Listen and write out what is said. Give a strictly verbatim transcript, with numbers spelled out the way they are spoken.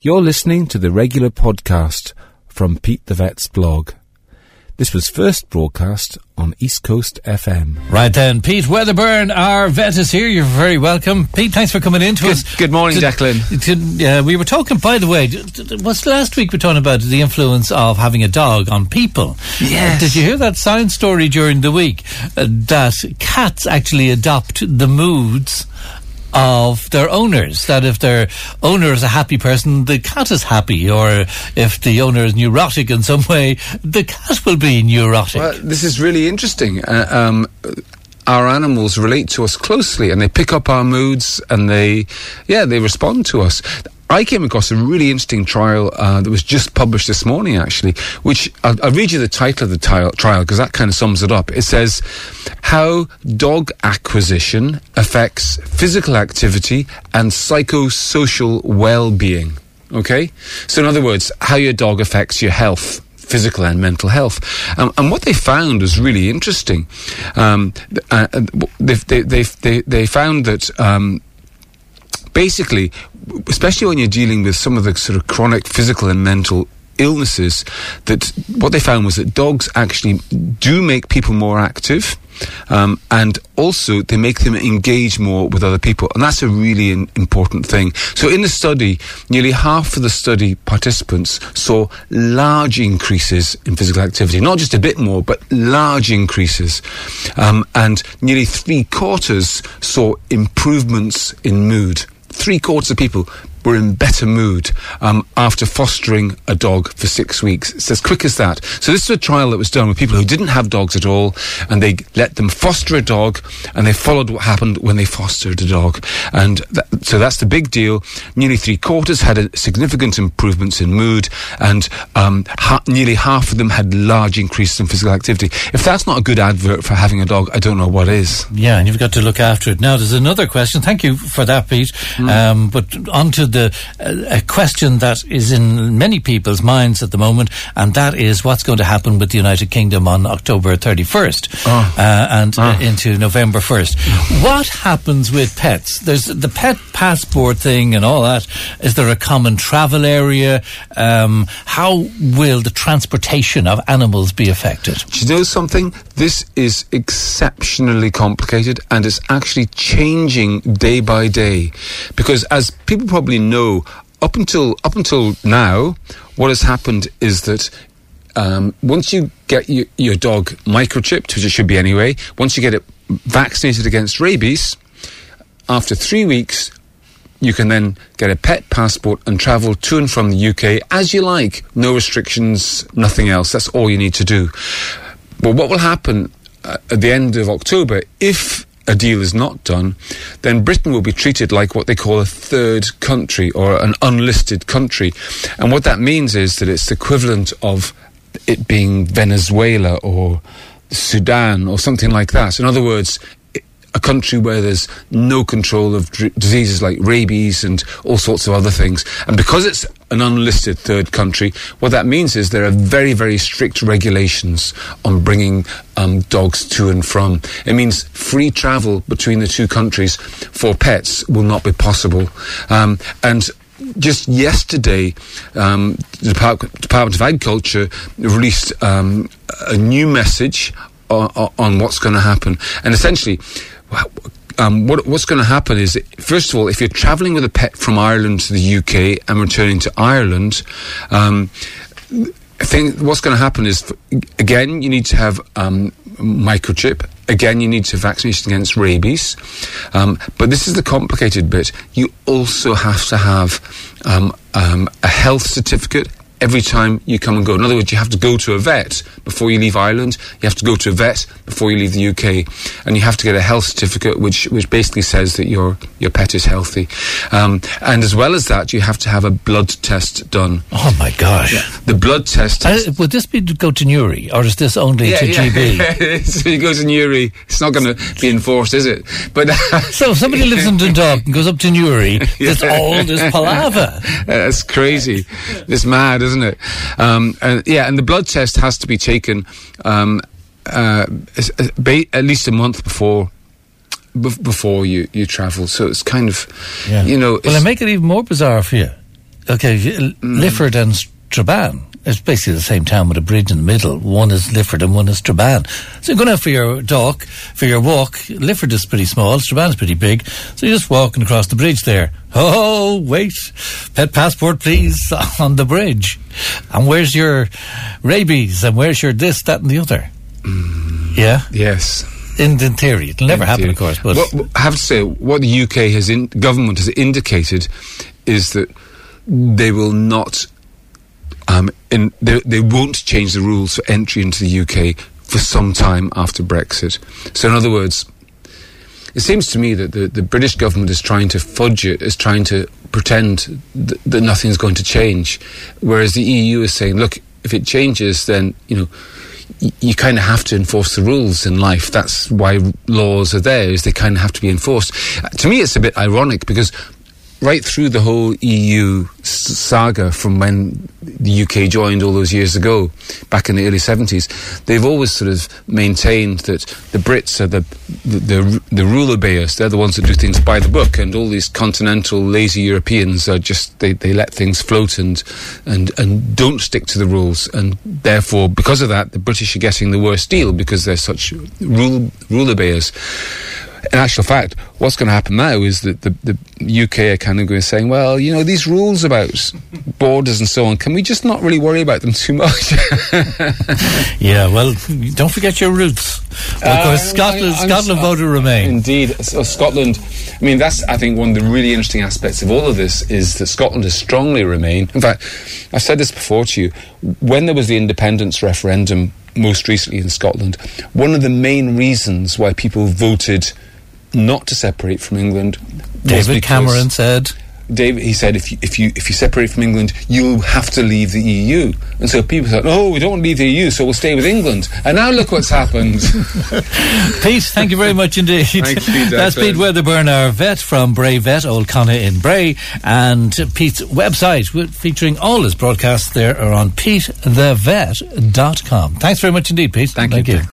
You're listening to the regular podcast from Pete the Vet's blog. This was first broadcast on East Coast F M. Right then, Pete Weatherburn, our vet, is here. You're very welcome. Pete, thanks for coming in to good, us. Good morning, to, Declan. To, uh, we were talking, by the way, was last week we were talking about the influence of having a dog on people. Yes. Uh, did you hear that science story during the week uh, that cats actually adopt the moods of their owners? That if their owner is a happy person, the cat is happy, or if the owner is neurotic in some way, the cat will be neurotic. Well, this is really interesting. Uh, um, our animals relate to us closely, and they pick up our moods, and they, yeah, they respond to us. I came across a really interesting trial uh, that was just published this morning, actually, which I'll, I'll read you the title of the t- trial because that kind of sums it up. It says, How Dog Acquisition Affects Physical Activity and Psychosocial Well-Being. Okay? So, in other words, how your dog affects your health, physical and mental health. Um, and what they found was really interesting. Um, uh, they, they, they, they, they found that Um, Basically, especially when you're dealing with some of the sort of chronic physical and mental illnesses, that what they found was that dogs actually do make people more active, um, and also they make them engage more with other people. And that's a really in- important thing. So in the study, nearly half of the study participants saw large increases in physical activity, not just a bit more, but large increases. Um, and nearly three quarters saw improvements in mood. Three quarters of people were in better mood um, after fostering a dog for six weeks. It's as quick as that. So this is a trial that was done with people who didn't have dogs at all, and they let them foster a dog, and they followed what happened when they fostered a dog. And th- so that's the big deal. Nearly three quarters had a significant improvements in mood, and um, ha- nearly half of them had large increases in physical activity. If that's not a good advert for having a dog, I don't know what is. Yeah, and you've got to look after it. Now, there's another question. Thank you for that, Pete. Mm. Um, but on to the uh, a question that is in many people's minds at the moment, and that is what's going to happen with the United Kingdom on October thirty-first oh. uh, and oh. uh, into November first. What happens with pets? There's the pet passport thing and all that. Is there a common travel area? Um, how will the transportation of animals be affected? Do you know something? This is exceptionally complicated, and it's actually changing day by day, because as people probably know, up until up until now, what has happened is that um, once you get your, your dog microchipped, which it should be anyway, once you get it vaccinated against rabies, after three weeks, you can then get a pet passport and travel to and from the U K as you like. No restrictions, nothing else. That's all you need to do. But what will happen uh, at the end of October, if a deal is not done, then Britain will be treated like what they call a third country or an unlisted country. And what that means is that it's the equivalent of it being Venezuela or Sudan or something like that. In other words, a country where there's no control of d- diseases like rabies and all sorts of other things. And because it's an unlisted third country, what that means is there are very, very strict regulations on bringing um, dogs to and from. It means free travel between the two countries for pets will not be possible. Um, and just yesterday, um, the Depart- Department of Agriculture released um, a new message on, on what's going to happen. And essentially, Um, what, what's going to happen is, first of all, if you're travelling with a pet from Ireland to the U K and returning to Ireland, um, I think what's going to happen is, again, you need to have um, microchip. Again, you need to vaccinate against rabies. Um, but this is the complicated bit. You also have to have um, um, a health certificate every time you come and go. In other words, you have to go to a vet before you leave Ireland, you have to go to a vet before you leave the U K, and you have to get a health certificate which which basically says that your your pet is healthy. Um, and as well as that, you have to have a blood test done. Oh my gosh. Yeah. The blood test... Uh, would this be to go to Newry, or is this only yeah, to yeah, G B? Yeah. So you go to Newry, it's not going to be enforced, is it? But so if somebody lives in Dundalk and goes up to Newry, there's yeah. all this palaver. Uh, that's crazy. It's mad, isn't it? Um, and yeah, and the blood test has to be taken um, uh, at least a month before before you, you travel. So it's kind of, yeah. you know... Well, I make it even more bizarre for you. Okay, mm. Lifford and Strabane. It's basically the same town with a bridge in the middle. One is Lifford and one is Strabane. So you're going out for your dock, for your walk. Lifford is pretty small, Strabane's pretty big. So you're just walking across the bridge there. Oh, wait. Pet passport, please, on the bridge. And where's your rabies? And where's your this, that and the other? Mm. Yeah? Yes. In, in theory. It'll never in happen, theory. Of course. But what, I have to say, what the U K has in, government has indicated is that they will not... Um, in, they, they won't change the rules for entry into the U K for some time after Brexit. So in other words, it seems to me that the, the British government is trying to fudge it, is trying to pretend th- that nothing's going to change, whereas the E U is saying, look, if it changes, then, you know, y- you kind of have to enforce the rules in life. That's why laws are there, is they kind of have to be enforced. Uh, to me, it's a bit ironic because... right through the whole E U saga from when the U K joined all those years ago, back in the early seventies, they've always sort of maintained that the Brits are the the, the, the rule obeyers. They're the ones that do things by the book, and all these continental lazy Europeans are just they, they let things float and and and don't stick to the rules, and therefore because of that the British are getting the worst deal because they're such rule rule obeyers. In actual fact, what's going to happen now is that the, the U K are kind of going to say, well, you know, these rules about borders and so on, can we just not really worry about them too much? Yeah, well, don't forget your roots. Well, of course, uh, Scotland, I, Scotland voted uh, Remain. Indeed. So Scotland, I mean, that's, I think, one of the really interesting aspects of all of this is that Scotland is strongly Remain. In fact, I've said this before to you, when there was the independence referendum most recently in Scotland, one of the main reasons why people voted not to separate from England. David Cameron said. David, he said, if you, if you if you separate from England, you have to leave the E U. And so people thought, oh, we don't want to leave the E U, so we'll stay with England. And now look what's happened. Pete, thank you very much indeed. Thank you, Doctor. That's Pete Weatherburn, our vet from Bray Vet, Old Connor in Bray. And Pete's website, featuring all his broadcasts there, are on Pete the Vet dot com. Thanks very much indeed, Pete. Thank, thank you. Thank you.